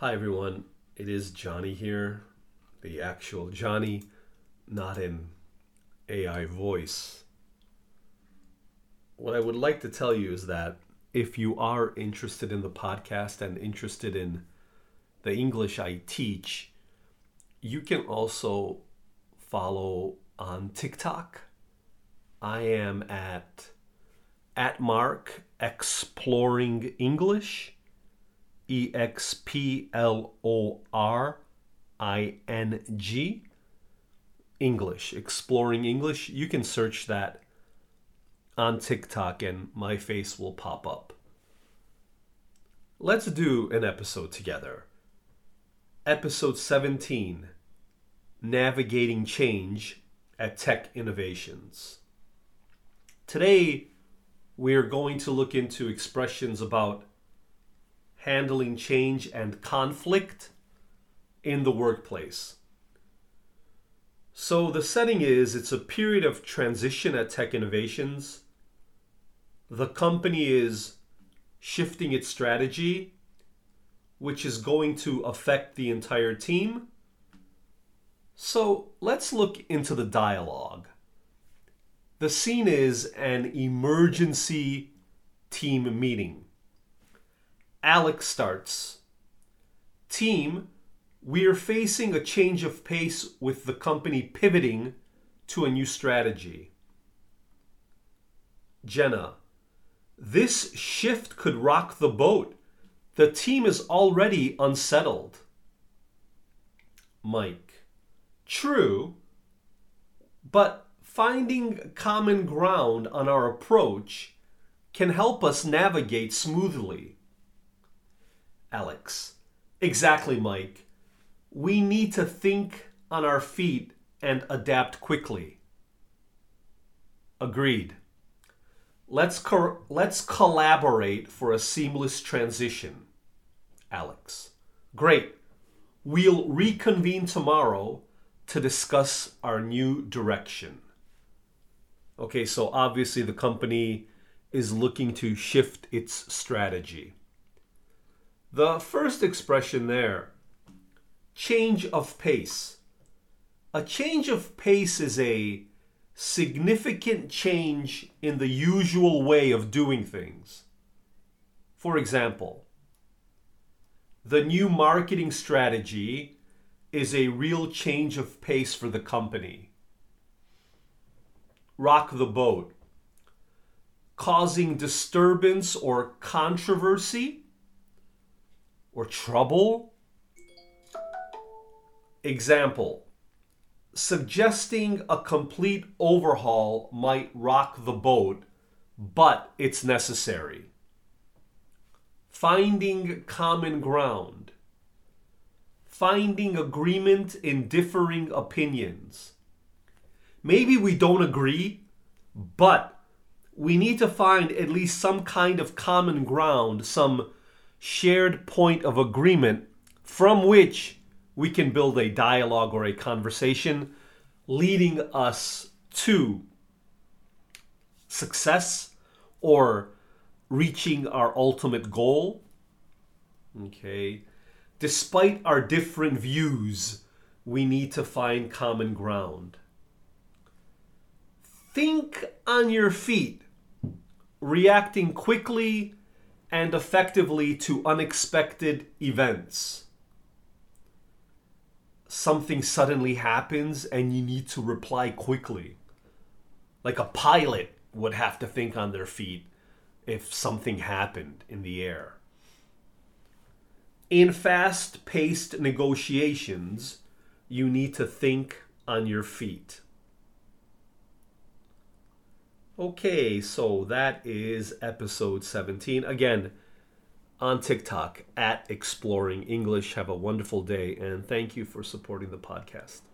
Hi everyone, it is Johnny here, the actual Johnny, not an AI voice. What I would like to tell you is that if you are interested in the podcast and interested in the English I teach, you can also follow on TikTok. I am at Exploring English. EXPLORING English, Exploring English. You can search that on TikTok and my face will pop up. Let's do an episode together. Episode 17, Navigating Change at Tech Innovations. Today, we are going to look into expressions about handling change and conflict in the workplace. So the setting is, it's a period of transition at Tech Innovations. The company is shifting its strategy, which is going to affect the entire team. So let's look into the dialogue. The scene is an emergency team meeting. Alex starts. Team, we are facing a change of pace with the company pivoting to a new strategy. Jenna, this shift could rock the boat. The team is already unsettled. Mike, true, but finding common ground on our approach can help us navigate smoothly. Alex, exactly, Mike. We need to think on our feet and adapt quickly. Agreed. Let's collaborate for a seamless transition. Alex, great. We'll reconvene tomorrow to discuss our new direction. Okay, so obviously the company is looking to shift its strategy. The first expression there, change of pace. A change of pace is a significant change in the usual way of doing things. For example, the new marketing strategy is a real change of pace for the company. Rock the boat. Causing disturbance or controversy or trouble. Example, suggesting a complete overhaul might rock the boat, but it's necessary. Finding common ground. Finding agreement in differing opinions. Maybe we don't agree, but we need to find at least some kind of common ground, some shared point of agreement from which we can build a dialogue or a conversation leading us to success or reaching our ultimate goal. Okay. Despite our different views, we need to find common ground. Think on your feet, reacting quickly and effectively to unexpected events. Something suddenly happens and you need to reply quickly. Like a pilot would have to think on their feet if something happened in the air. In fast-paced negotiations, you need to think on your feet. Okay, so that is episode 17. Again, on TikTok, @ExploringEnglish. Have a wonderful day, and thank you for supporting the podcast.